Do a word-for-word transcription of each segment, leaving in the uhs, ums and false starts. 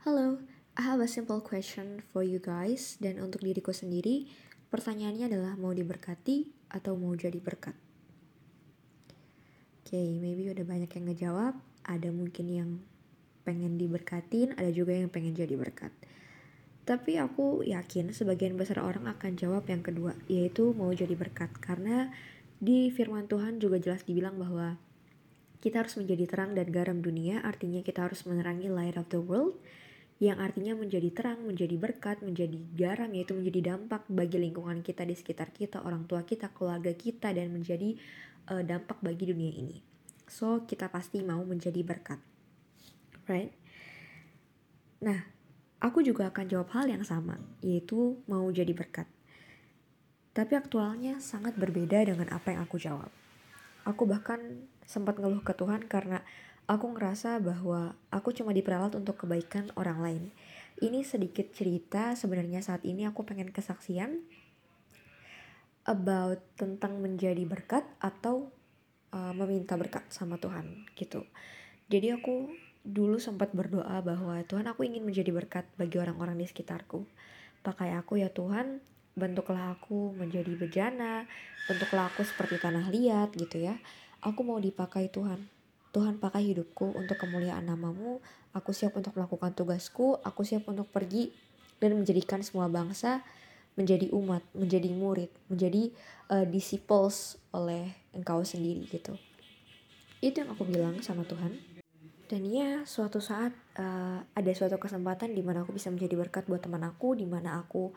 Hello, I have a simple question for you guys, dan untuk diriku sendiri, pertanyaannya adalah mau diberkati atau mau jadi berkat? Oke, okay, maybe udah banyak yang ngejawab, ada mungkin yang pengen diberkatin, ada juga yang pengen jadi berkat. Tapi aku yakin sebagian besar orang akan jawab yang kedua, yaitu mau jadi berkat. Karena di firman Tuhan juga jelas dibilang bahwa kita harus menjadi terang dan garam dunia, artinya kita harus menerangi light of the world, yang artinya menjadi terang, menjadi berkat, menjadi garam, yaitu menjadi dampak bagi lingkungan kita di sekitar kita, orang tua kita, keluarga kita, dan menjadi uh, dampak bagi dunia ini. So, kita pasti mau menjadi berkat. Right? Nah, aku juga akan jawab hal yang sama, yaitu mau jadi berkat. Tapi aktualnya sangat berbeda dengan apa yang aku jawab. Aku bahkan sempat ngeluh ke Tuhan karena aku ngerasa bahwa aku cuma diperalat untuk kebaikan orang lain. Ini sedikit cerita, sebenarnya saat ini aku pengen kesaksian about tentang menjadi berkat atau uh, meminta berkat sama Tuhan gitu. Jadi aku dulu sempat berdoa bahwa Tuhan, aku ingin menjadi berkat bagi orang-orang di sekitarku. Pakai aku ya Tuhan, bentuklah aku menjadi bejana, bentuklah aku seperti tanah liat gitu ya. Aku mau dipakai Tuhan. Tuhan, pakai hidupku untuk kemuliaan nama-Mu, aku siap untuk melakukan tugasku, aku siap untuk pergi dan menjadikan semua bangsa menjadi umat, menjadi murid, menjadi uh, disciples oleh Engkau sendiri gitu. Itu yang aku bilang sama Tuhan. Dan ya, suatu saat uh, ada suatu kesempatan di mana aku bisa menjadi berkat buat teman aku, di mana aku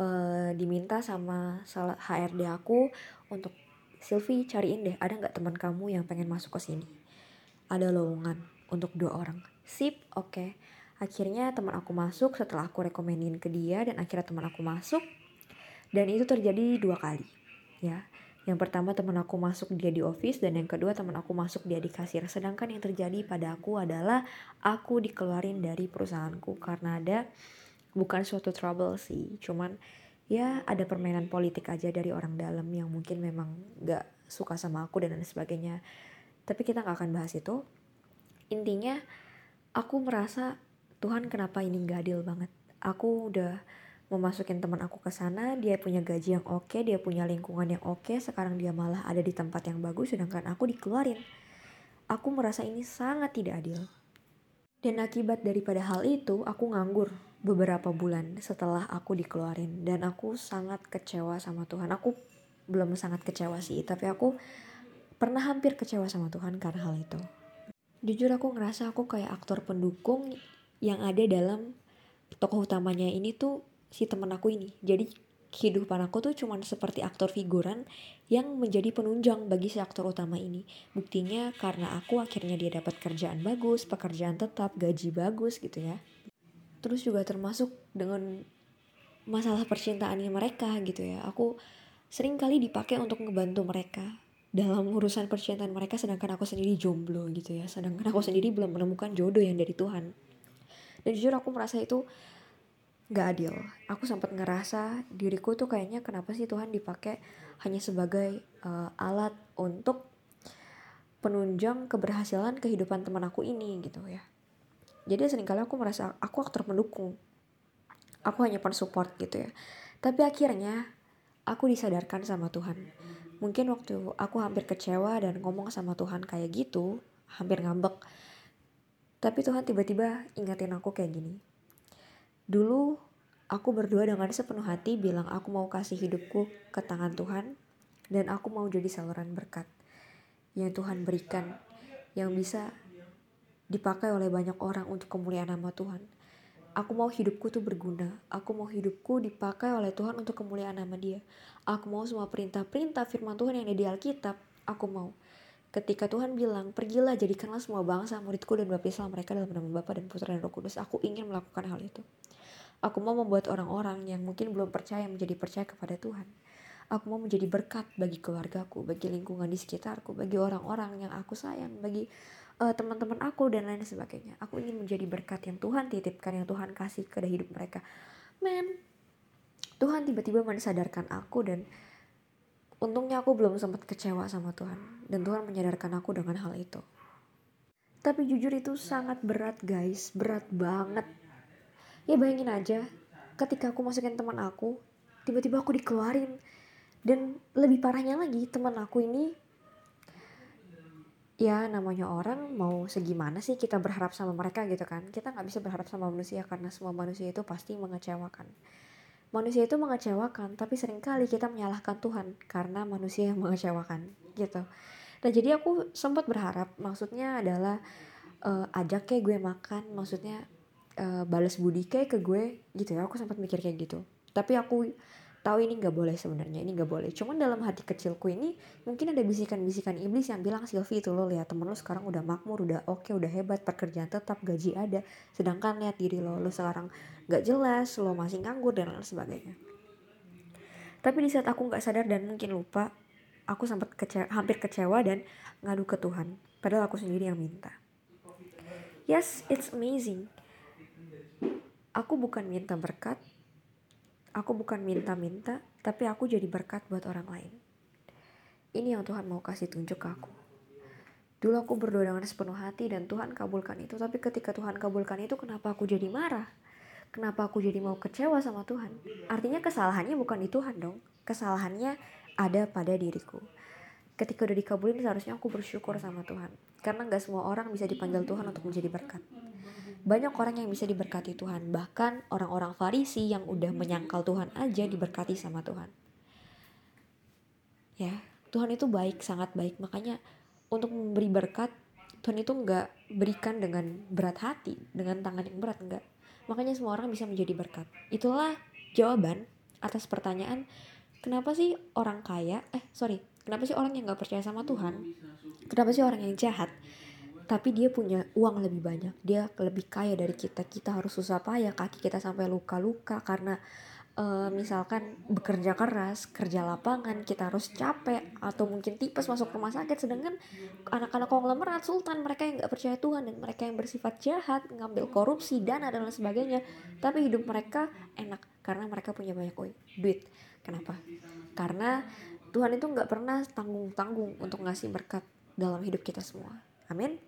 uh, diminta sama H R D aku untuk, Silvi, cariin deh, ada nggak teman kamu yang pengen masuk ke sini? Ada lowongan untuk dua orang. Sip, oke. Okay. Akhirnya teman aku masuk setelah aku rekomenin ke dia, dan akhirnya teman aku masuk. Dan itu terjadi dua kali. Ya. Yang pertama teman aku masuk dia di office, dan yang kedua teman aku masuk dia di kasir. Sedangkan yang terjadi pada aku adalah aku dikeluarin dari perusahaanku karena ada, bukan suatu trouble sih, cuman ya ada permainan politik aja dari orang dalam yang mungkin memang gak suka sama aku dan lain sebagainya. Tapi kita gak akan bahas itu. Intinya, aku merasa, Tuhan kenapa ini gak adil banget. Aku udah memasukin teman aku ke sana, dia punya gaji yang oke, dia punya lingkungan yang oke, sekarang dia malah ada di tempat yang bagus, sedangkan aku dikeluarin. Aku merasa ini sangat tidak adil. Dan akibat daripada hal itu, aku nganggur beberapa bulan setelah aku dikeluarin. Dan aku sangat kecewa sama Tuhan. Aku belum sangat kecewa sih, tapi aku pernah hampir kecewa sama Tuhan karena hal itu. Jujur aku ngerasa aku kayak aktor pendukung yang ada dalam tokoh utamanya ini tuh si teman aku ini. Jadi kehidupan aku tuh cuman seperti aktor figuran yang menjadi penunjang bagi si aktor utama ini. Buktinya karena aku akhirnya dia dapat kerjaan bagus, pekerjaan tetap, gaji bagus gitu ya. Terus juga termasuk dengan masalah percintaannya mereka gitu ya. Aku sering kali dipakai untuk ngebantu mereka dalam urusan percintaan mereka, sedangkan aku sendiri jomblo gitu ya. Sedangkan aku sendiri belum menemukan jodoh yang dari Tuhan. Dan jujur aku merasa itu gak adil. Aku sempat ngerasa diriku tuh kayaknya kenapa sih Tuhan dipakai hanya sebagai uh, alat untuk penunjang keberhasilan kehidupan teman aku ini gitu ya. Jadi seringkali aku merasa aku aktor pendukung. Aku hanya pensupport gitu ya. Tapi akhirnya aku disadarkan sama Tuhan. Mungkin waktu aku hampir kecewa dan ngomong sama Tuhan kayak gitu, hampir ngambek. Tapi Tuhan tiba-tiba ingetin aku kayak gini. Dulu aku berdoa dengan sepenuh hati bilang aku mau kasih hidupku ke tangan Tuhan. Dan aku mau jadi saluran berkat yang Tuhan berikan. Yang bisa dipakai oleh banyak orang untuk kemuliaan nama Tuhan. Aku mau hidupku tuh berguna. Aku mau hidupku dipakai oleh Tuhan untuk kemuliaan nama Dia. Aku mau semua perintah-perintah firman Tuhan yang ada di Alkitab. Aku mau. Ketika Tuhan bilang, pergilah jadikanlah semua bangsa muridku dan baptislah mereka dalam nama Bapa dan Putra dan Roh Kudus. Aku ingin melakukan hal itu. Aku mau membuat orang-orang yang mungkin belum percaya menjadi percaya kepada Tuhan. Aku mau menjadi berkat bagi keluargaku, bagi lingkungan di sekitarku, bagi orang-orang yang aku sayang, bagi Uh, teman-teman aku dan lain sebagainya. Aku ingin menjadi berkat yang Tuhan titipkan, yang Tuhan kasih ke hidup mereka. Men, Tuhan tiba-tiba menyadarkan aku, dan untungnya aku belum sempat kecewa sama Tuhan. Dan Tuhan menyadarkan aku dengan hal itu. Tapi jujur itu sangat berat guys, berat banget. Ya bayangin aja, ketika aku masukin teman aku, tiba-tiba aku dikeluarin. Dan lebih parahnya lagi, teman aku ini, ya namanya orang mau segimana sih kita berharap sama mereka gitu kan. Kita gak bisa berharap sama manusia karena semua manusia itu pasti mengecewakan. Manusia itu mengecewakan, tapi seringkali kita menyalahkan Tuhan karena manusia yang mengecewakan gitu. Nah jadi aku sempat berharap, maksudnya adalah uh, ajak kayak gue makan, maksudnya uh, balas budi kayak ke gue gitu ya. Aku sempat mikir kayak gitu, tapi aku tahu ini nggak boleh sebenarnya, ini nggak boleh. Cuman dalam hati kecilku ini mungkin ada bisikan-bisikan iblis yang bilang, Silvi itu lo lihat temen lo sekarang udah makmur, udah oke, udah hebat, pekerjaan tetap, gaji ada. Sedangkan lihat diri lo, lo sekarang nggak jelas, lo masih nganggur dan lain sebagainya. Tapi di saat aku nggak sadar dan mungkin lupa, aku sempat kecewa, hampir kecewa dan ngadu ke Tuhan. Padahal aku sendiri yang minta. Yes, it's amazing. Aku bukan minta berkat. Aku bukan minta-minta, tapi aku jadi berkat buat orang lain. Ini yang Tuhan mau kasih tunjuk ke aku. Dulu aku berdoa dengan sepenuh hati dan Tuhan kabulkan itu, tapi ketika Tuhan kabulkan itu, kenapa aku jadi marah? Kenapa aku jadi mau kecewa sama Tuhan? Artinya kesalahannya bukan di Tuhan dong. Kesalahannya ada pada diriku. Ketika udah dikabulin, seharusnya aku bersyukur sama Tuhan. Karena gak semua orang bisa dipanggil Tuhan untuk menjadi berkat. Banyak orang yang bisa diberkati Tuhan. Bahkan orang-orang Farisi yang udah menyangkal Tuhan aja diberkati sama Tuhan. Ya, Tuhan itu baik, sangat baik. Makanya untuk memberi berkat, Tuhan itu gak berikan dengan berat hati, dengan tangan yang berat, enggak. Makanya semua orang bisa menjadi berkat. Itulah jawaban atas pertanyaan, kenapa sih orang kaya, eh sorry, kenapa sih orang yang gak percaya sama Tuhan, kenapa sih orang yang jahat, tapi dia punya uang lebih banyak, dia lebih kaya dari kita. Kita harus susah payah, kaki kita sampai luka-luka karena uh, misalkan bekerja keras, kerja lapangan, kita harus capek atau mungkin tipes masuk rumah sakit. Sedangkan anak-anak konglomerat sultan, mereka yang gak percaya Tuhan dan mereka yang bersifat jahat, ngambil korupsi, dana dan lain sebagainya, tapi hidup mereka enak karena mereka punya banyak duit. Kenapa? Karena Tuhan itu gak pernah tanggung-tanggung untuk ngasih berkat dalam hidup kita semua. Amin.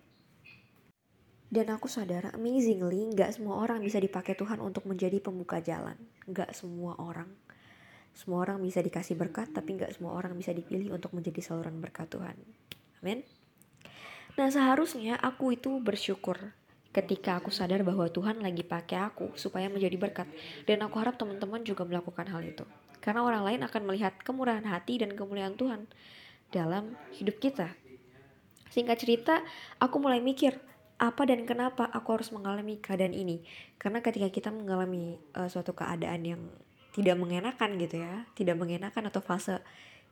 Dan aku sadar, amazingly, gak semua orang bisa dipakai Tuhan untuk menjadi pembuka jalan. Gak semua orang. Semua orang bisa dikasih berkat, tapi gak semua orang bisa dipilih untuk menjadi saluran berkat Tuhan. Amin. Nah seharusnya aku itu bersyukur ketika aku sadar bahwa Tuhan lagi pakai aku supaya menjadi berkat. Dan aku harap teman-teman juga melakukan hal itu. Karena orang lain akan melihat kemurahan hati dan kemuliaan Tuhan dalam hidup kita. Singkat cerita, aku mulai mikir, apa dan kenapa aku harus mengalami keadaan ini? Karena ketika kita mengalami uh, suatu keadaan yang tidak mengenakan gitu ya, tidak mengenakan atau fase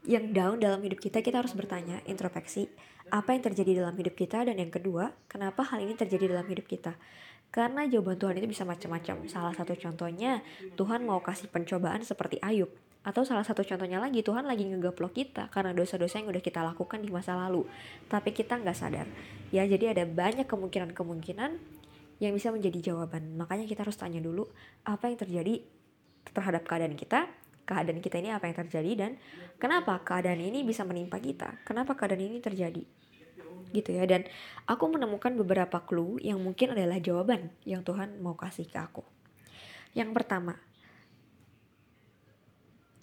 yang down dalam hidup kita, kita harus bertanya, introspeksi, apa yang terjadi dalam hidup kita? Dan yang kedua, kenapa hal ini terjadi dalam hidup kita? Karena jawaban Tuhan itu bisa macam-macam. Salah satu contohnya, Tuhan mau kasih pencobaan seperti Ayub. Atau salah satu contohnya lagi, Tuhan lagi ngegaplok kita karena dosa-dosa yang udah kita lakukan di masa lalu. Tapi kita gak sadar. Ya jadi ada banyak kemungkinan-kemungkinan yang bisa menjadi jawaban. Makanya kita harus tanya dulu apa yang terjadi terhadap keadaan kita. Keadaan kita ini apa yang terjadi dan kenapa keadaan ini bisa menimpa kita. Kenapa keadaan ini terjadi. Gitu ya, dan aku menemukan beberapa clue yang mungkin adalah jawaban yang Tuhan mau kasih ke aku. Yang pertama,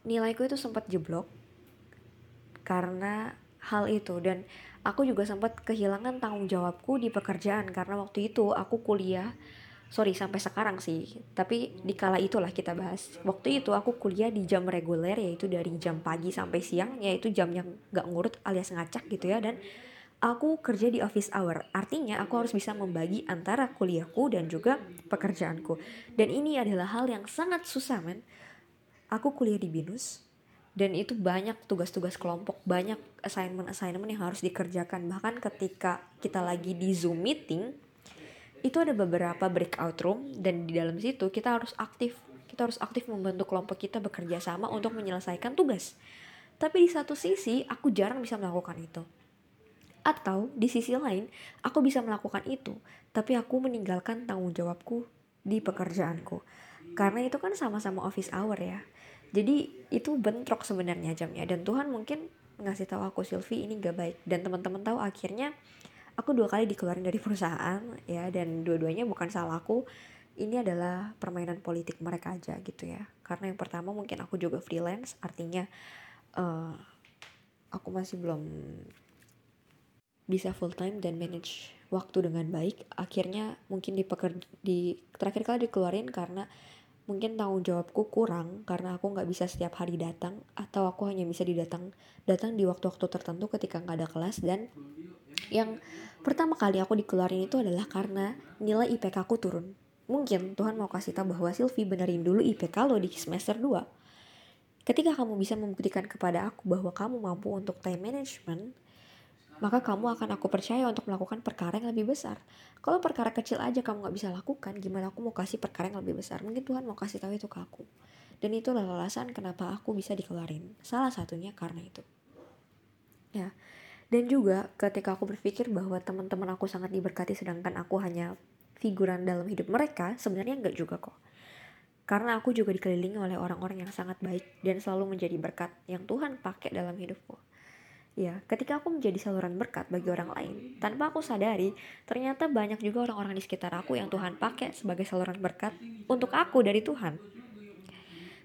nilaiku itu sempat jeblok karena hal itu, dan aku juga sempat kehilangan tanggung jawabku di pekerjaan karena waktu itu aku kuliah, sorry sampai sekarang sih, tapi di kala itulah kita bahas. Waktu itu aku kuliah di jam reguler, yaitu dari jam pagi sampai siang, yaitu jam yang gak ngurut alias ngacak gitu ya, dan aku kerja di office hour, artinya aku harus bisa membagi antara kuliahku dan juga pekerjaanku, dan ini adalah hal yang sangat susah men. Aku kuliah di BINUS, dan itu banyak tugas-tugas kelompok, banyak assignment-assignment yang harus dikerjakan. Bahkan ketika kita lagi di Zoom meeting, itu ada beberapa breakout room, dan di dalam situ kita harus aktif. Kita harus aktif membantu kelompok kita bekerja sama untuk menyelesaikan tugas. Tapi di satu sisi, aku jarang bisa melakukan itu. Atau di sisi lain, aku bisa melakukan itu, tapi aku meninggalkan tanggung jawabku di pekerjaanku. Karena itu kan sama-sama office hour ya. Jadi itu bentrok sebenarnya jamnya. Dan Tuhan mungkin ngasih tahu aku, Silvi ini gak baik. Dan teman-teman tahu akhirnya aku dua kali dikeluarin dari perusahaan ya. Dan dua-duanya bukan salah aku. ini adalah permainan politik mereka aja gitu ya. Karena yang pertama mungkin aku juga freelance, artinya uh, aku masih belum bisa full time dan manage waktu dengan baik. Akhirnya mungkin dipekerja, di terakhir kali dikeluarin karena mungkin tanggung jawabku kurang, karena aku nggak bisa setiap hari datang, atau aku hanya bisa didatang datang di waktu-waktu tertentu ketika nggak ada kelas. Dan yang pertama kali aku dikeluarin itu adalah karena nilai I P K aku turun. Mungkin Tuhan mau kasih tahu bahwa Silvi, benerin dulu I P K lo di semester dua. Ketika kamu bisa membuktikan kepada aku bahwa kamu mampu untuk time management, maka kamu akan aku percaya untuk melakukan perkara yang lebih besar. Kalau perkara kecil aja kamu gak bisa lakukan, gimana aku mau kasih perkara yang lebih besar? Mungkin Tuhan mau kasih tahu itu ke aku. Dan itulah alasan kenapa aku bisa dikeluarin. Salah satunya karena itu. Ya. Dan juga ketika aku berpikir bahwa teman-teman aku sangat diberkati sedangkan aku hanya figuran dalam hidup mereka, sebenarnya enggak juga kok. Karena aku juga dikelilingi oleh orang-orang yang sangat baik dan selalu menjadi berkat yang Tuhan pakai dalam hidupku. Ya, ketika aku menjadi saluran berkat bagi orang lain, tanpa aku sadari, ternyata banyak juga orang-orang di sekitar aku yang Tuhan pakai sebagai saluran berkat untuk aku dari Tuhan.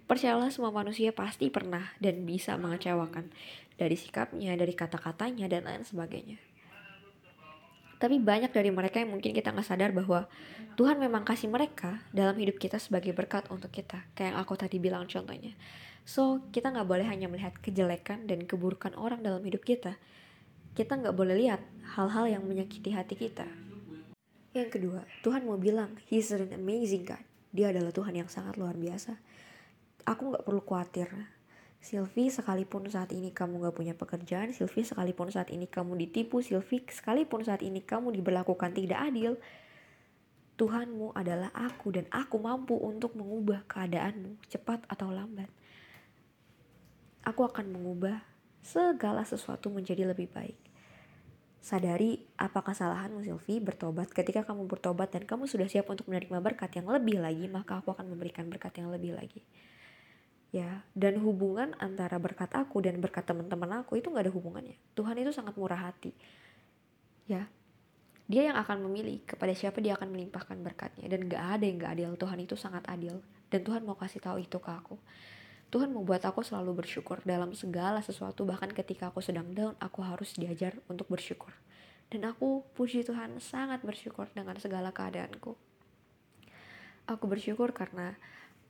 Percayalah, semua manusia pasti pernah dan bisa mengecewakan, dari sikapnya, dari kata-katanya, dan lain sebagainya. Tapi banyak dari mereka yang mungkin kita gak sadar bahwa Tuhan memang kasih mereka dalam hidup kita sebagai berkat untuk kita, kayak yang aku tadi bilang contohnya. So, kita gak boleh hanya melihat kejelekan dan keburukan orang dalam hidup kita. Kita gak boleh lihat hal-hal yang menyakiti hati kita. Yang kedua, Tuhan mau bilang, He's an amazing God. Dia adalah Tuhan yang sangat luar biasa. Aku gak perlu khawatir. Silvi, sekalipun saat ini kamu gak punya pekerjaan, Silvi, sekalipun saat ini kamu ditipu, Silvi, sekalipun saat ini kamu diberlakukan tidak adil, Tuhanmu adalah aku dan aku mampu untuk mengubah keadaanmu cepat atau lambat. Aku akan mengubah segala sesuatu menjadi lebih baik. Sadari apa kesalahanmu, Silvi, bertobat. Ketika kamu bertobat dan kamu sudah siap untuk menerima berkat yang lebih lagi, maka aku akan memberikan berkat yang lebih lagi. Ya, dan hubungan antara berkat aku dan berkat teman-teman aku itu gak ada hubungannya. Tuhan itu sangat murah hati. Ya, Dia yang akan memilih kepada siapa Dia akan melimpahkan berkatnya. Dan gak ada yang gak adil. Tuhan itu sangat adil. Dan Tuhan mau kasih tahu itu ke aku. Tuhan membuat aku selalu bersyukur dalam segala sesuatu. Bahkan ketika aku sedang down, aku harus diajar untuk bersyukur. Dan aku, puji Tuhan, sangat bersyukur dengan segala keadaanku. Aku bersyukur karena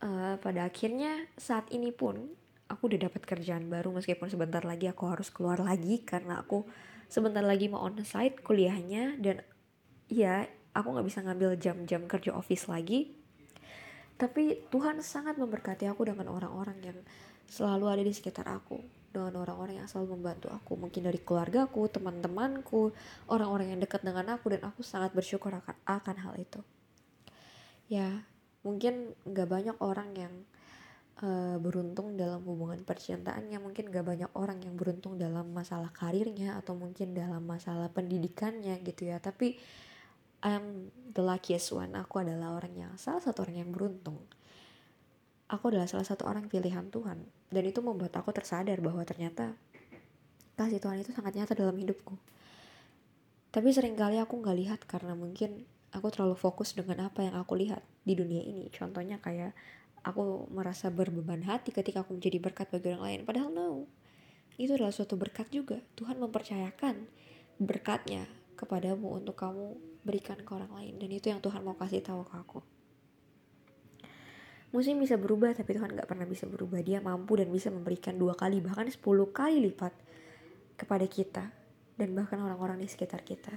uh, pada akhirnya saat ini pun aku udah dapat kerjaan baru. Meskipun sebentar lagi aku harus keluar lagi karena aku sebentar lagi mau onsite kuliahnya. Dan ya, aku gak bisa ngambil jam-jam kerja office lagi. Tapi Tuhan sangat memberkati aku dengan orang-orang yang selalu ada di sekitar aku. Dengan orang-orang yang selalu membantu aku. Mungkin dari keluargaku, teman-temanku, orang-orang yang dekat dengan aku. Dan aku sangat bersyukur akan, akan hal itu. Ya, mungkin gak banyak orang yang uh, beruntung dalam hubungan percintaannya. Mungkin gak banyak orang yang beruntung dalam masalah karirnya. Atau mungkin dalam masalah pendidikannya gitu ya. Tapi I'm the luckiest one. Aku adalah orang yang salah satu orang yang beruntung. Aku adalah salah satu orang pilihan Tuhan. Dan itu membuat aku tersadar bahwa ternyata kasih Tuhan itu sangat nyata dalam hidupku. Tapi seringkali aku gak lihat karena mungkin aku terlalu fokus dengan apa yang aku lihat di dunia ini. Contohnya kayak aku merasa berbeban hati ketika aku menjadi berkat bagi orang lain. Padahal no, itu adalah suatu berkat juga. Tuhan mempercayakan berkatnya kepadamu untuk kamu berikan ke orang lain. Dan itu yang Tuhan mau kasih tahu ke aku. Musim bisa berubah, tapi Tuhan gak pernah bisa berubah. Dia mampu dan bisa memberikan dua kali, bahkan sepuluh kali lipat kepada kita dan bahkan orang-orang di sekitar kita.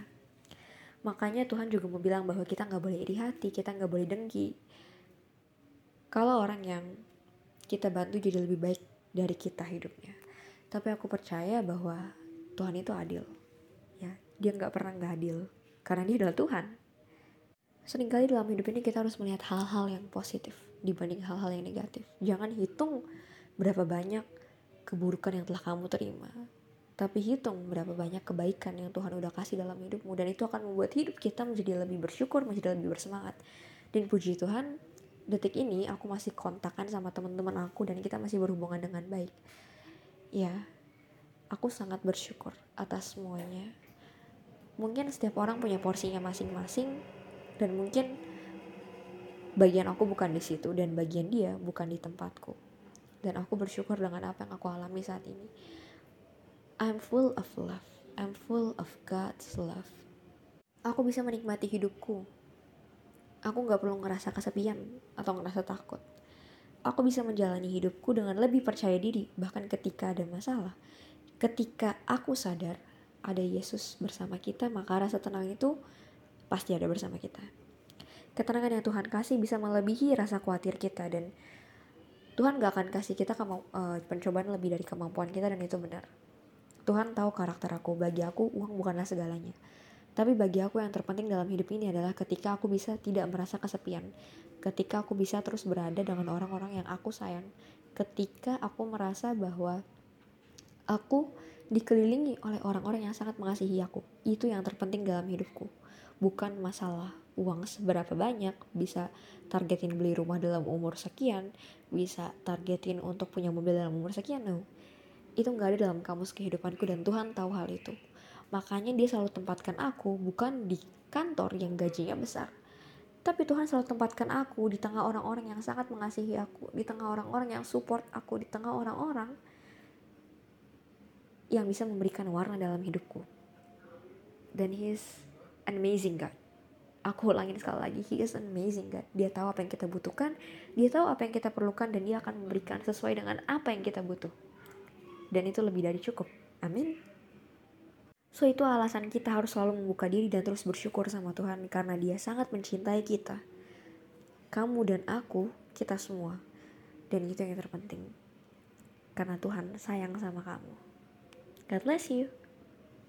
Makanya Tuhan juga mau bilang bahwa kita gak boleh iri hati, kita gak boleh dengki. Kalau orang yang kita bantu jadi lebih baik dari kita hidupnya. Tapi aku percaya bahwa Tuhan itu adil. Dia gak pernah gak adil, karena Dia adalah Tuhan. Seringkali dalam hidup ini kita harus melihat hal-hal yang positif dibanding hal-hal yang negatif. Jangan hitung berapa banyak keburukan yang telah kamu terima. Tapi hitung berapa banyak kebaikan yang Tuhan udah kasih dalam hidupmu. Dan itu akan membuat hidup kita menjadi lebih bersyukur, menjadi lebih bersemangat. Dan puji Tuhan, detik ini aku masih kontakan sama teman-teman aku dan kita masih berhubungan dengan baik. Ya, aku sangat bersyukur atas semuanya. Mungkin setiap orang punya porsinya masing-masing. Dan mungkin bagian aku bukan di situ dan bagian dia bukan di tempatku. Dan aku bersyukur dengan apa yang aku alami saat ini. I'm full of love. I'm full of God's love. Aku bisa menikmati hidupku. Aku gak perlu ngerasa kesepian atau ngerasa takut. Aku bisa menjalani hidupku dengan lebih percaya diri, bahkan ketika ada masalah. Ketika aku sadar ada Yesus bersama kita, maka rasa tenang itu pasti ada bersama kita. Ketenangan yang Tuhan kasih bisa melebihi rasa khawatir kita, dan Tuhan gak akan kasih kita kemau- uh, pencobaan lebih dari kemampuan kita, dan itu benar. Tuhan tahu karakter aku. Bagi aku, uang bukanlah segalanya. Tapi bagi aku yang terpenting dalam hidup ini adalah ketika aku bisa tidak merasa kesepian. Ketika aku bisa terus berada dengan orang-orang yang aku sayang. Ketika aku merasa bahwa aku dikelilingi oleh orang-orang yang sangat mengasihi aku. Itu yang terpenting dalam hidupku. Bukan masalah uang seberapa banyak, bisa targetin beli rumah dalam umur sekian, bisa targetin untuk punya mobil dalam umur sekian. No. Itu gak ada dalam kamus kehidupanku, dan Tuhan tahu hal itu. Makanya dia selalu tempatkan aku bukan di kantor yang gajinya besar. Tapi Tuhan selalu tempatkan aku di tengah orang-orang yang sangat mengasihi aku. Di tengah orang-orang yang support aku. Di tengah orang-orang yang bisa memberikan warna dalam hidupku. Dan he is an amazing God. Aku ulangin sekali lagi, he is an amazing God. Dia tahu apa yang kita butuhkan. Dia tahu apa yang kita perlukan. Dan dia akan memberikan sesuai dengan apa yang kita butuh. Dan itu lebih dari cukup. Amin. So itu alasan kita harus selalu membuka diri dan terus bersyukur sama Tuhan, karena dia sangat mencintai kita. Kamu dan aku, kita semua. Dan itu yang terpenting. Karena Tuhan sayang sama kamu. God bless you.